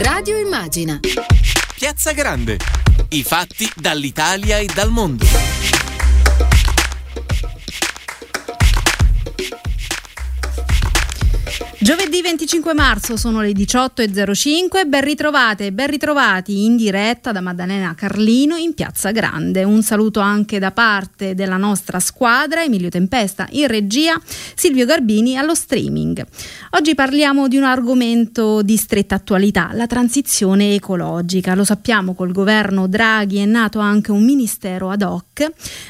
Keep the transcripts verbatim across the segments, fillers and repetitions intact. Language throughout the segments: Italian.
Radio Immagina. Piazza Grande. I fatti dall'Italia e dal mondo. Giovedì venticinque marzo, sono le diciotto e zero cinque, ben ritrovate e ben ritrovati in diretta da Maddalena Carlino in Piazza Grande. Un saluto anche da parte della nostra squadra, Emilio Tempesta in regia, Silvio Garbini allo streaming. Oggi parliamo di un argomento di stretta attualità, la transizione ecologica. Lo sappiamo, col governo Draghi è nato anche un ministero ad hoc,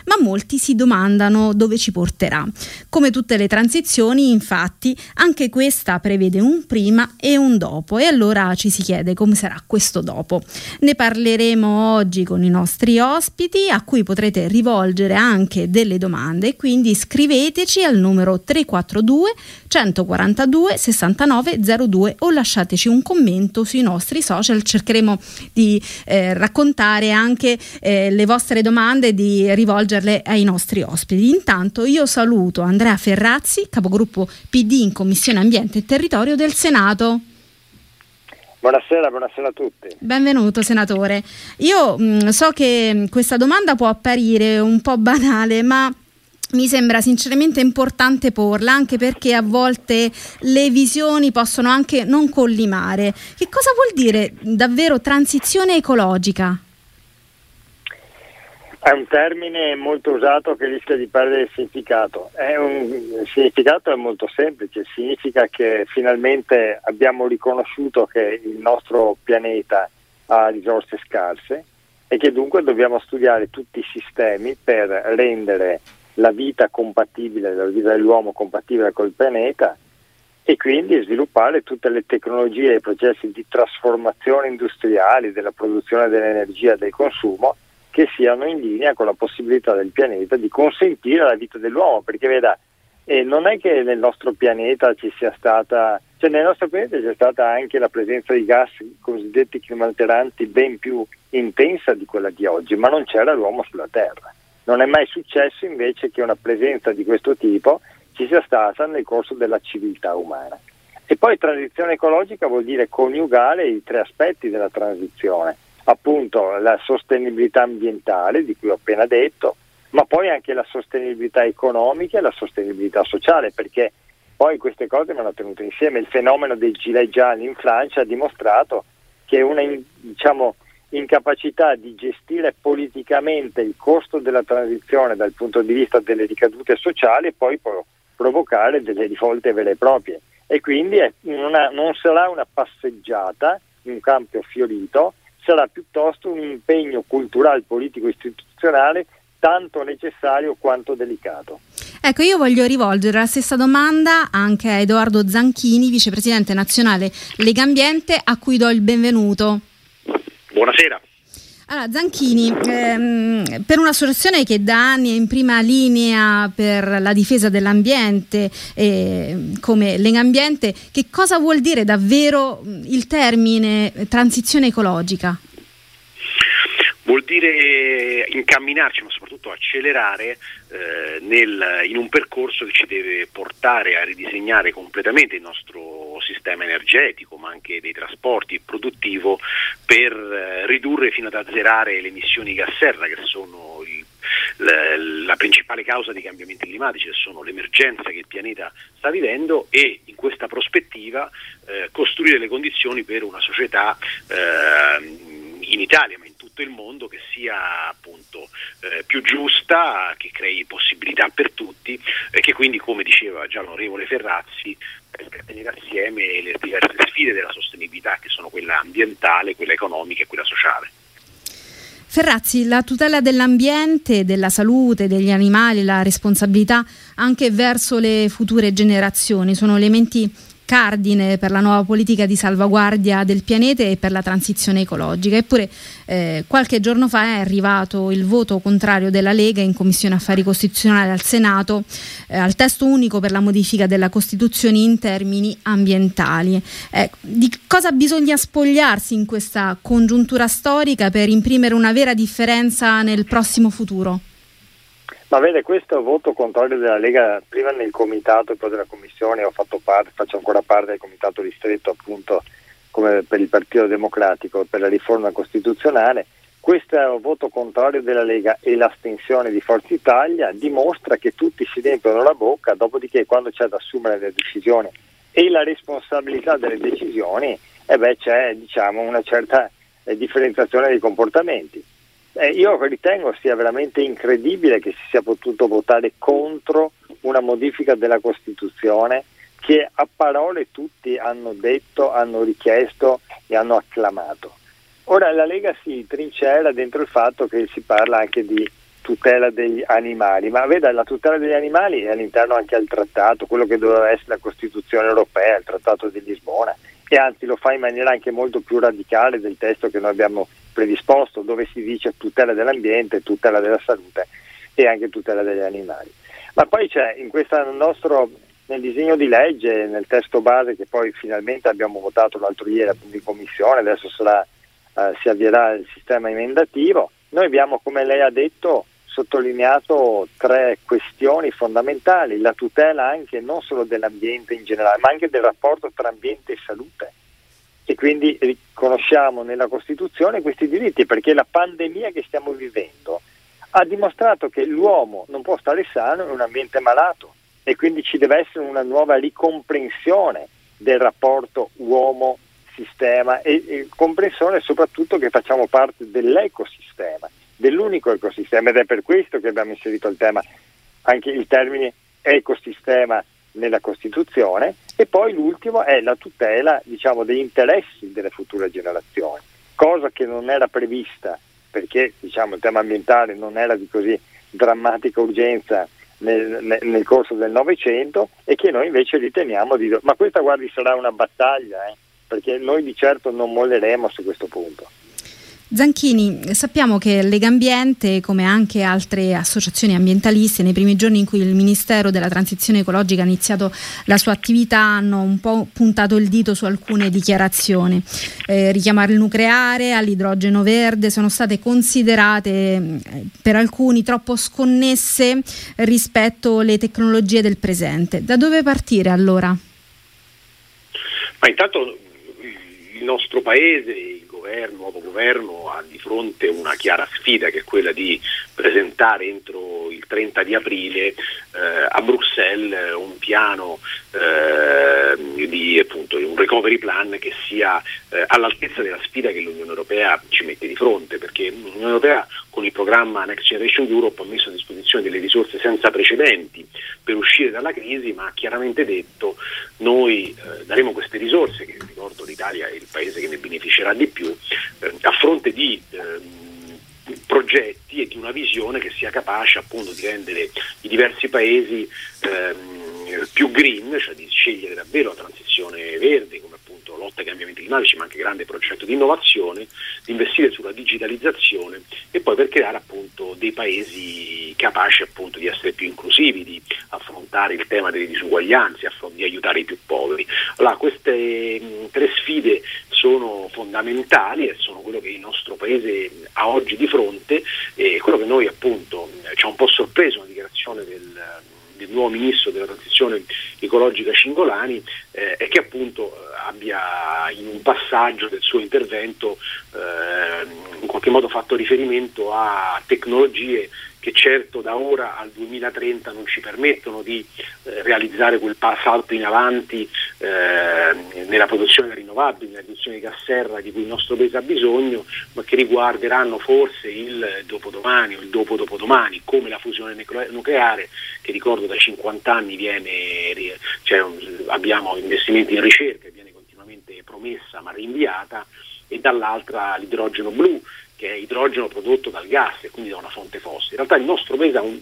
ma molti si domandano dove ci porterà. Come tutte le transizioni, infatti, anche questa prevede un prima e un dopo, e allora ci si chiede come sarà questo dopo. Ne parleremo oggi con i nostri ospiti, a cui potrete rivolgere anche delle domande, quindi scriveteci al numero tre quattro due uno quattro due sei nove zero due o lasciateci un commento sui nostri social. Cercheremo di eh, raccontare anche eh, le vostre domande e di rivolgerle ai nostri ospiti. Intanto io saluto Andrea Ferrazzi, capogruppo P D in Commissione Ambiente e Territorio del Senato. Buonasera, buonasera a tutti. Benvenuto, senatore. Io mh, so che questa domanda può apparire un po' banale, ma mi sembra sinceramente importante porla, anche perché a volte le visioni possono anche non collimare. Che cosa vuol dire davvero transizione ecologica? È un termine molto usato che rischia di perdere il significato. È un, il significato è molto semplice, significa che finalmente abbiamo riconosciuto che il nostro pianeta ha risorse scarse e che dunque dobbiamo studiare tutti i sistemi per rendere la vita compatibile, la vita dell'uomo compatibile col pianeta, e quindi sviluppare tutte le tecnologie e i processi di trasformazione industriali della produzione dell'energia e del consumo che siano in linea con la possibilità del pianeta di consentire la vita dell'uomo, perché veda, eh, non è che nel nostro pianeta ci sia stata, cioè nel nostro pianeta c'è stata anche la presenza di gas cosiddetti climalteranti ben più intensa di quella di oggi, ma non c'era l'uomo sulla Terra. Non è mai successo invece che una presenza di questo tipo ci sia stata nel corso della civiltà umana. E poi transizione ecologica vuol dire coniugare i tre aspetti della transizione, appunto la sostenibilità ambientale di cui ho appena detto, ma poi anche la sostenibilità economica e la sostenibilità sociale, perché poi queste cose vanno tenute insieme. Il fenomeno dei gilet gialli in Francia ha dimostrato che una diciamo incapacità di gestire politicamente il costo della transizione dal punto di vista delle ricadute sociali poi può provocare delle rivolte vere e proprie, e quindi è una, non sarà una passeggiata in un campo fiorito, sarà piuttosto un impegno culturale, politico, istituzionale tanto necessario quanto delicato. Ecco, io voglio rivolgere la stessa domanda anche a Edoardo Zanchini, vicepresidente nazionale Legambiente, a cui do il benvenuto. Buonasera. Allora, Zanchini, ehm, per un'associazione che da anni è in prima linea per la difesa dell'ambiente, eh, come Legambiente, che cosa vuol dire davvero il termine transizione ecologica? Vuol dire incamminarci, ma soprattutto accelerare eh, nel, in un percorso che ci deve portare a ridisegnare completamente il nostro sistema energetico, ma anche dei trasporti, produttivo, per eh, ridurre fino ad azzerare le emissioni gas serra, che sono il La, la principale causa dei cambiamenti climatici, che sono l'emergenza che il pianeta sta vivendo, e in questa prospettiva eh, costruire le condizioni per una società eh, in Italia ma in tutto il mondo che sia appunto eh, più giusta, che crei possibilità per tutti e che quindi, come diceva già l'onorevole Ferrazzi, tenere assieme le diverse sfide della sostenibilità, che sono quella ambientale, quella economica e quella sociale. Ferrazzi, la tutela dell'ambiente, della salute, degli animali, la responsabilità anche verso le future generazioni sono elementi cardine per la nuova politica di salvaguardia del pianeta e per la transizione ecologica. Eppure eh, qualche giorno fa è arrivato il voto contrario della Lega in Commissione Affari Costituzionali al Senato eh, al testo unico per la modifica della Costituzione in termini ambientali. Eh, di cosa bisogna spogliarsi in questa congiuntura storica per imprimere una vera differenza nel prossimo futuro? Ma vede, questo voto contrario della Lega, prima nel comitato e poi della commissione, ho fatto parte, faccio ancora parte del comitato ristretto appunto come per il Partito Democratico, per la riforma costituzionale. Questo voto contrario della Lega e l'astensione di Forza Italia dimostra che tutti si riempiono la bocca, dopodiché quando c'è da assumere le decisioni e la responsabilità delle decisioni, eh beh, c'è diciamo una certa eh, differenziazione dei comportamenti. Eh, io ritengo sia veramente incredibile che si sia potuto votare contro una modifica della Costituzione che a parole tutti hanno detto, hanno richiesto e hanno acclamato. Ora la Lega si trincera dentro il fatto che si parla anche di tutela degli animali, ma veda, la tutela degli animali è all'interno anche al trattato, quello che doveva essere la Costituzione europea, il trattato di Lisbona, e anzi lo fa in maniera anche molto più radicale del testo che noi abbiamo predisposto, dove si dice tutela dell'ambiente, tutela della salute e anche tutela degli animali. Ma poi c'è in questo nostro, nel disegno di legge, nel testo base che poi finalmente abbiamo votato l'altro ieri in commissione, adesso sarà Uh, si avvierà il sistema emendativo. Noi abbiamo, come lei ha detto, sottolineato tre questioni fondamentali: la tutela anche non solo dell'ambiente in generale, ma anche del rapporto tra ambiente e salute, e quindi riconosciamo nella Costituzione questi diritti, perché la pandemia che stiamo vivendo ha dimostrato che l'uomo non può stare sano in un ambiente malato, e quindi ci deve essere una nuova ricomprensione del rapporto uomo sistema e, e comprensione soprattutto che facciamo parte dell'ecosistema, dell'unico ecosistema, ed è per questo che abbiamo inserito il tema, anche il termine ecosistema nella Costituzione. E poi l'ultimo è la tutela, diciamo, degli interessi delle future generazioni, cosa che non era prevista, perché diciamo il tema ambientale non era di così drammatica urgenza Nel, nel corso del Novecento, e che noi invece riteniamo di... ma questa, guardi, sarà una battaglia, eh? Perché noi di certo non molleremo su questo punto. Zanchini, sappiamo che Legambiente, come anche altre associazioni ambientaliste, nei primi giorni in cui il Ministero della Transizione Ecologica ha iniziato la sua attività, hanno un po' puntato il dito su alcune dichiarazioni. Eh, richiamare il nucleare, all'idrogeno verde, sono state considerate per alcuni troppo sconnesse rispetto alle tecnologie del presente. Da dove partire allora? Ma intanto il nostro paese, il nuovo governo ha di fronte una chiara sfida, che è quella di presentare entro il trenta di aprile eh, a Bruxelles un piano eh, di appunto un recovery plan che sia eh, all'altezza della sfida che l'Unione Europea ci mette di fronte, perché l'Unione Europea con il programma Next Generation Europe ha messo a disposizione delle risorse senza precedenti per uscire dalla crisi, ma ha chiaramente detto: noi eh, daremo queste risorse, che ricordo l'Italia è il paese che ne beneficerà di più, a fronte di eh, progetti e di una visione che sia capace appunto di rendere i diversi paesi eh, più green, cioè di scegliere davvero la transizione verde come appunto lotta ai cambiamenti climatici, ma anche grande progetto di innovazione, di investire sulla digitalizzazione, e poi per creare appunto dei paesi capaci appunto di essere più inclusivi, di affrontare il tema delle disuguaglianze, di aiutare i più poveri. Allora queste mh, tre sfide sono fondamentali e sono quello che il nostro paese ha oggi di fronte, e quello che noi appunto ci ha un po' sorpreso una dichiarazione del, del nuovo ministro della transizione ecologica Cingolani eh, è che appunto abbia in un passaggio del suo intervento eh, in qualche modo fatto riferimento a tecnologie che certo da ora al duemilatrenta non ci permettono di eh, realizzare quel salto in avanti eh, nella produzione rinnovabile, nella riduzione di gas serra di cui il nostro paese ha bisogno, ma che riguarderanno forse il dopodomani o il dopodopodomani, come la fusione nucleare, che ricordo da cinquanta anni viene, cioè, abbiamo investimenti in ricerca, viene continuamente promessa ma rinviata, e dall'altra l'idrogeno blu, che è idrogeno prodotto dal gas e quindi da una fonte fossile. In realtà il nostro paese ha un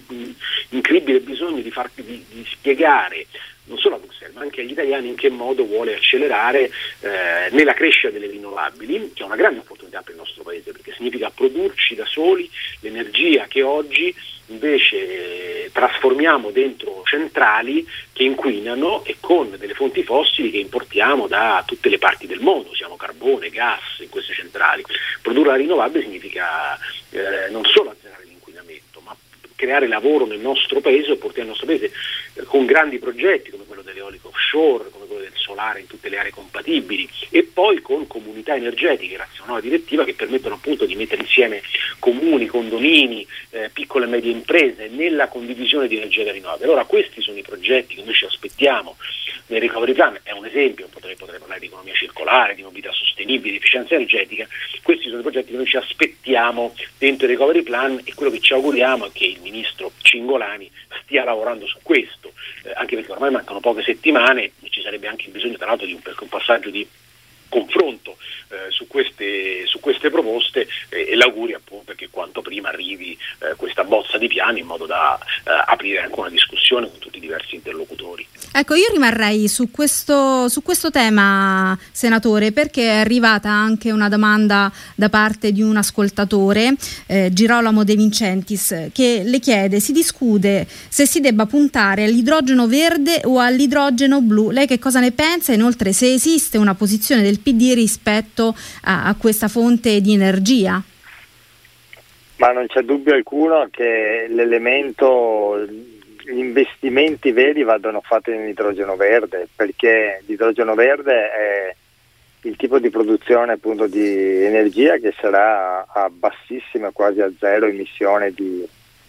incredibile bisogno di, far, di, di spiegare non solo a Bruxelles ma anche agli italiani in che modo vuole accelerare eh, nella crescita delle rinnovabili, che è una grande opportunità per il nostro paese, perché significa produrci da soli l'energia che oggi invece eh, trasformiamo dentro centrali che inquinano e con delle fonti fossili che importiamo da tutte le parti del mondo, siamo carbone, gas in queste centrali. Produrre la rinnovabile significa eh, non solo azzerare l'inquinamento, ma creare lavoro nel nostro paese, o portare il nostro paese eh, con grandi progetti come quello dell'eolico offshore, come quello del solare, solare in tutte le aree compatibili, e poi con comunità energetiche, grazie a una nuova direttiva, che permettono appunto di mettere insieme comuni, condomini, eh, piccole e medie imprese nella condivisione di energia rinnovabile. Allora questi sono i progetti che noi ci aspettiamo nel recovery plan, è un esempio, potrei, potrei parlare di economia circolare, di mobilità sostenibile, di efficienza energetica. Questi sono i progetti che noi ci aspettiamo dentro il recovery plan, e quello che ci auguriamo è che il ministro Cingolani stia lavorando su questo, eh, anche perché ormai mancano poche settimane e ci sarebbe anche bisogno tra l'altro di un, un passaggio di confronto eh, su queste su queste proposte, eh, e l'augurio appunto è che quanto prima arrivi eh, questa bozza di piani, in modo da eh, aprire anche una discussione con tutti i diversi interlocutori. Ecco, io rimarrei su questo su questo tema, senatore, perché è arrivata anche una domanda da parte di un ascoltatore, eh, Girolamo De Vincentis, che le chiede: si discute se si debba puntare all'idrogeno verde o all'idrogeno blu, lei che cosa ne pensa? Inoltre, se esiste una posizione del P D rispetto a, a questa fonte di energia? Ma non c'è dubbio alcuno che l'elemento, gli investimenti veri vadano fatti nell'idrogeno verde, perché l'idrogeno verde è il tipo di produzione appunto di energia che sarà a bassissima, quasi a zero emissione di,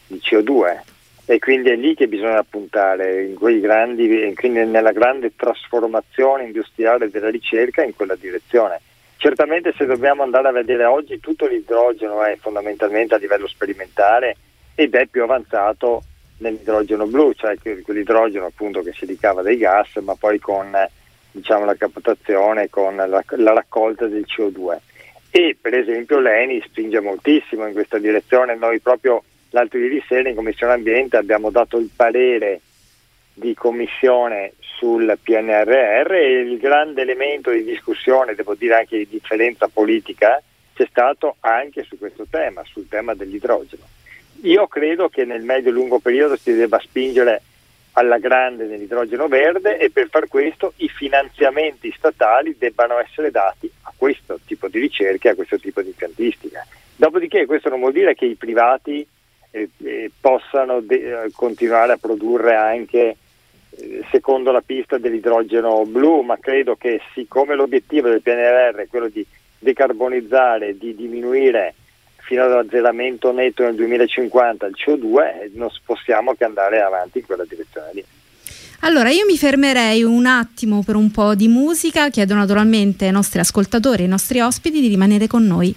di C O due, e quindi è lì che bisogna puntare, in quei grandi, quindi nella grande trasformazione industriale della ricerca in quella direzione. Certamente, se dobbiamo andare a vedere oggi, tutto l'idrogeno è fondamentalmente a livello sperimentale ed è più avanzato nell'idrogeno blu, cioè quell'idrogeno appunto che si ricava dai gas, ma poi con, diciamo, la captazione, con la, la raccolta del C O due. E per esempio l'ENI spinge moltissimo in questa direzione. Noi proprio l'altro ieri sera in Commissione Ambiente abbiamo dato il parere di commissione sul P N R R, e il grande elemento di discussione, devo dire anche di differenza politica, c'è stato anche su questo tema, sul tema dell'idrogeno. Io credo che nel medio-lungo periodo si debba spingere alla grande nell'idrogeno verde, e per far questo i finanziamenti statali debbano essere dati a questo tipo di ricerche, a questo tipo di impiantistica. Dopodiché questo non vuol dire che i privati E, e possano de- continuare a produrre anche eh, secondo la pista dell'idrogeno blu, ma credo che, siccome l'obiettivo del P N R R è quello di decarbonizzare, di diminuire fino all'azzeramento netto nel duemilacinquanta il C O due, non possiamo che andare avanti in quella direzione lì. Allora, io mi fermerei un attimo per un po' di musica, chiedo naturalmente ai nostri ascoltatori e ai nostri ospiti di rimanere con noi.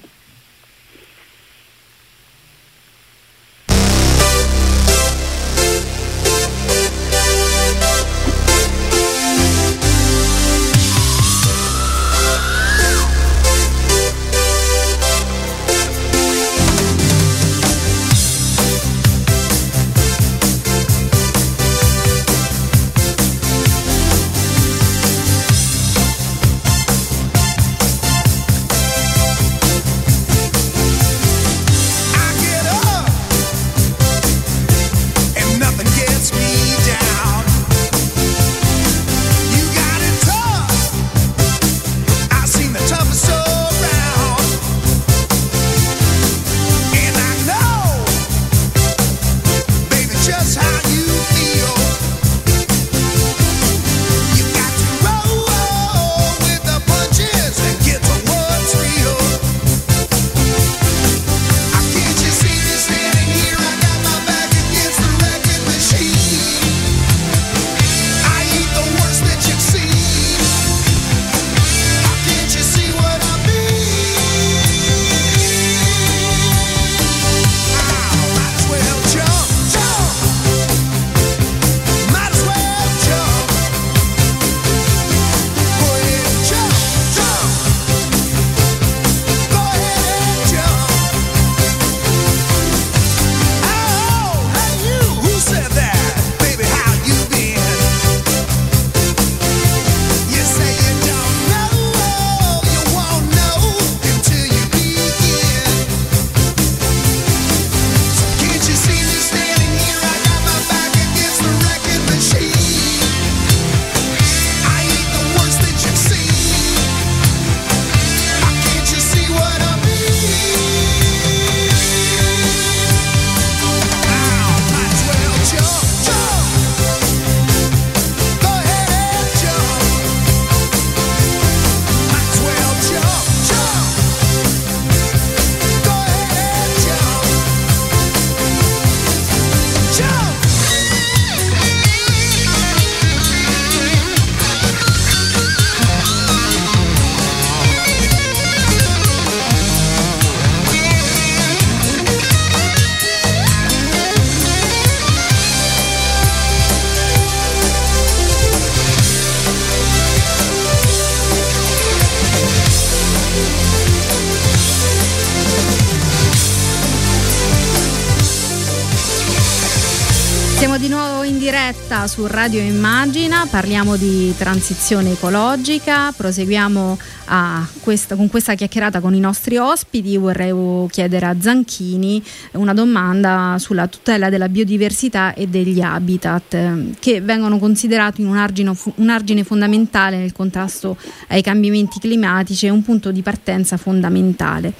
Siamo di nuovo in diretta su Radio Immagina, parliamo di transizione ecologica, proseguiamo a questa, con questa chiacchierata con i nostri ospiti. Vorrei chiedere a Zanchini una domanda sulla tutela della biodiversità e degli habitat, che vengono considerati un argine, un argine fondamentale nel contrasto ai cambiamenti climatici e un punto di partenza fondamentale.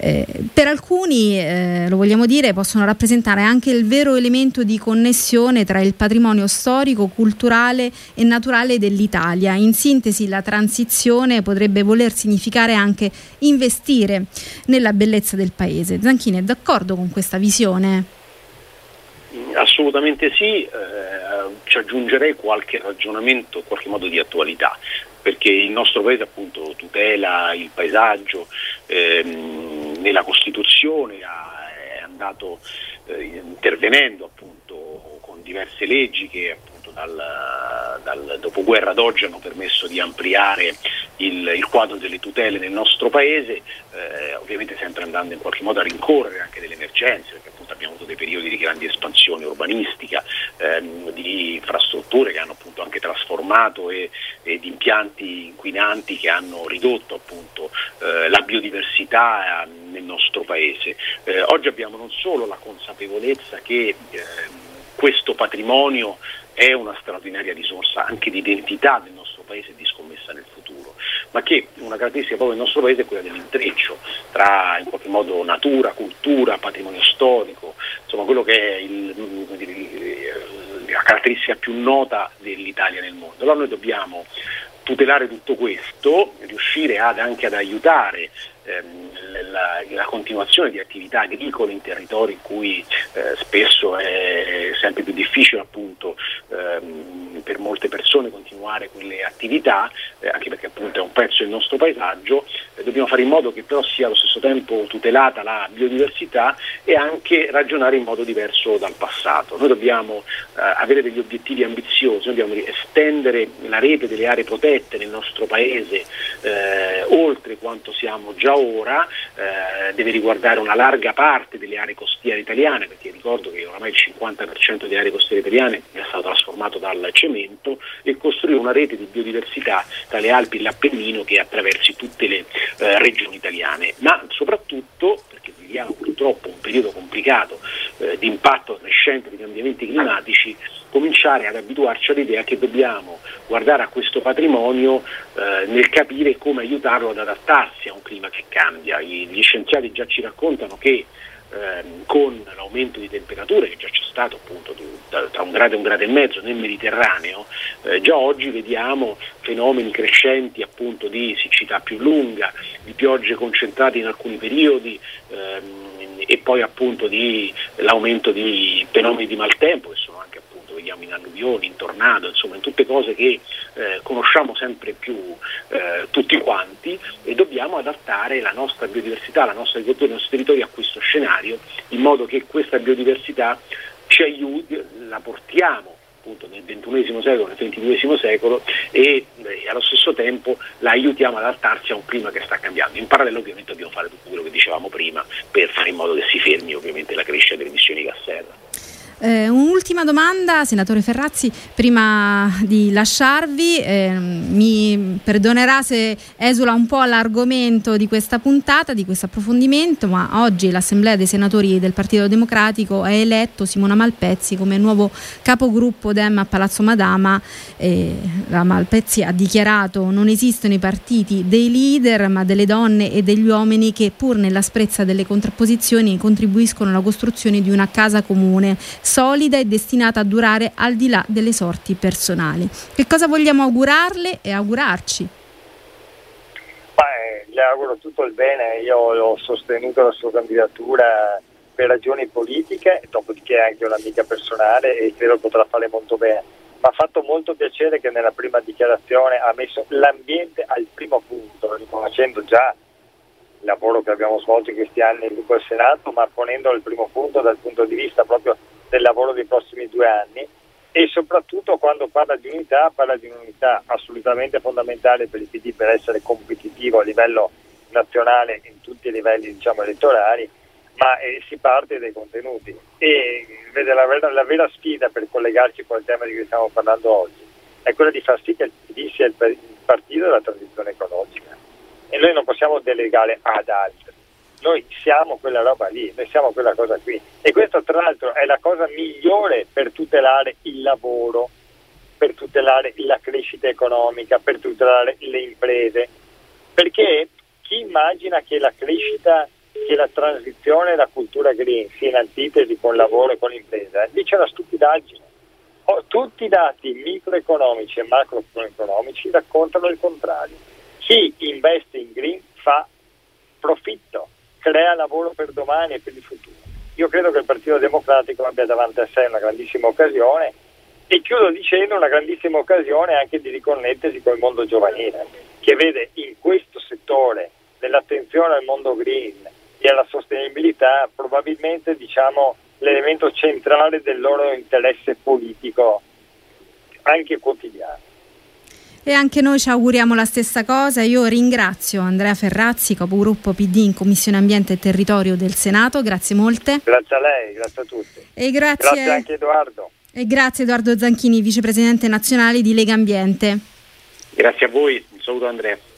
Eh, per alcuni, eh, lo vogliamo dire, possono rappresentare anche il vero elemento di connessione tra il patrimonio storico, culturale e naturale dell'Italia. In sintesi, la transizione potrebbe voler significare anche investire nella bellezza del paese. Zanchini è d'accordo con questa visione? Assolutamente sì, eh, ci aggiungerei qualche ragionamento, qualche modo di attualità, perché il nostro paese appunto tutela il paesaggio, ehm, nella Costituzione è andato eh, intervenendo appunto con diverse leggi che appunto dal, dal dopoguerra ad oggi hanno permesso di ampliare il, il quadro delle tutele nel nostro paese, eh, ovviamente sempre andando in qualche modo a rincorrere anche delle emergenze, perché appunto abbiamo avuto dei periodi di grande espansione urbanistica, ehm, di infrastrutture che hanno appunto anche trasformato e, e di impianti inquinanti che hanno ridotto appunto eh, la biodiversità nel nostro paese. Eh, oggi abbiamo non solo la consapevolezza che eh, questo patrimonio è una straordinaria risorsa anche di identità del nostro paese e di scommessa nel futuro, ma che una caratteristica proprio del nostro paese è quella dell'intreccio tra in qualche modo natura, cultura, patrimonio storico, insomma quello che è il, come dire, la caratteristica più nota dell'Italia nel mondo. Allora noi dobbiamo tutelare tutto questo, riuscire ad, anche ad aiutare ehm, la, la continuazione di attività agricole in territori in cui eh, spesso è sempre più difficile appunto ehm, per molte persone continuare quelle attività, eh, anche perché appunto è un pezzo del nostro paesaggio. Eh, dobbiamo fare in modo che però sia allo stesso tempo tutelata la biodiversità e anche ragionare in modo diverso dal passato. Noi dobbiamo eh, avere degli obiettivi ambiziosi, noi dobbiamo estendere la rete delle aree protette nel nostro paese eh, oltre quanto siamo già ora, eh, deve riguardare una larga parte delle aree costiere italiane, perché ricordo che oramai il cinquanta per cento delle aree costiere italiane è stato trasformato dal cemento, e costruire una rete di biodiversità tra le Alpi e l'Appennino che attraversi tutte le eh, regioni italiane, ma soprattutto perché viviamo purtroppo un periodo complicato eh, di impatto crescente di cambiamenti climatici, cominciare ad abituarci all'idea che dobbiamo guardare a questo patrimonio eh, nel capire come aiutarlo ad adattarsi a un clima che cambia. Gli scienziati già ci raccontano che ehm, con l'aumento di temperature che già c'è stato appunto da, tra un grado e un grado e mezzo nel Mediterraneo, eh, già oggi vediamo fenomeni crescenti appunto di siccità più lunga, di piogge concentrate in alcuni periodi, ehm, e poi appunto di l'aumento di fenomeni di maltempo che sono anche vediamo in alluvioni, in tornado, insomma in tutte cose che eh, conosciamo sempre più eh, tutti quanti, e dobbiamo adattare la nostra biodiversità, la nostra agricoltura, i nostri territori a questo scenario, in modo che questa biodiversità ci aiuti, la portiamo appunto nel ventunesimo secolo, nel ventiduesimo secolo, e eh, allo stesso tempo la aiutiamo ad adattarsi a un clima che sta cambiando. In parallelo ovviamente dobbiamo fare tutto quello che dicevamo prima per fare in modo che si fermi ovviamente la crescita delle emissioni di gas serra. Eh, un'ultima domanda, senatore Ferrazzi, prima di lasciarvi, eh, mi perdonerà se esula un po' l'argomento di questa puntata, di questo approfondimento, ma oggi l'Assemblea dei Senatori del Partito Democratico ha eletto Simona Malpezzi come nuovo capogruppo Dem a Palazzo Madama. Eh, la Malpezzi ha dichiarato: non esistono i partiti dei leader ma delle donne e degli uomini che pur nell'asprezza delle contrapposizioni contribuiscono alla costruzione di una casa comune solida e destinata a durare al di là delle sorti personali. Che cosa vogliamo augurarle e augurarci? Beh, le auguro tutto il bene. Io ho sostenuto la sua candidatura per ragioni politiche, dopodiché anche un'amica personale, e credo potrà fare molto bene. Mi ha fatto molto piacere che nella prima dichiarazione ha messo l'ambiente al primo punto, riconoscendo già il lavoro che abbiamo svolto in questi anni in Gruppo al Senato, ma ponendolo al primo punto dal punto di vista proprio del lavoro dei prossimi due anni, e soprattutto quando parla di unità, parla di un'unità assolutamente fondamentale per il P D per essere competitivo a livello nazionale in tutti i livelli diciamo elettorali, ma eh, si parte dai contenuti. e vede la, vera, la vera sfida per collegarci con il tema di cui stiamo parlando oggi è quella di far sì che il P D sia il partito della transizione ecologica, e noi non possiamo delegare ad altri, noi siamo quella roba lì, noi siamo quella cosa qui, e questo tra l'altro è la cosa migliore per tutelare il lavoro, per tutelare la crescita economica, per tutelare le imprese, perché chi immagina che la crescita, che la transizione e la cultura green sia in antitesi con lavoro e con l'impresa, dice una stupidaggine. Oh, tutti i dati microeconomici e macroeconomici raccontano il contrario. Chi investe in green fa profitto, crea lavoro per domani e per il futuro. Io credo che il Partito Democratico abbia davanti a sé una grandissima occasione, e chiudo dicendo una grandissima occasione anche di riconnettersi col mondo giovanile, che vede in questo settore dell'attenzione al mondo green e alla sostenibilità probabilmente, diciamo, l'elemento centrale del loro interesse politico anche quotidiano. E anche noi ci auguriamo la stessa cosa. Io ringrazio Andrea Ferrazzi, capogruppo P D in Commissione Ambiente e Territorio del Senato, grazie molte. Grazie a lei, grazie a tutti. E grazie, grazie anche Edoardo. E grazie Edoardo Zanchini, vicepresidente nazionale di Legambiente. Grazie a voi, un saluto Andrea.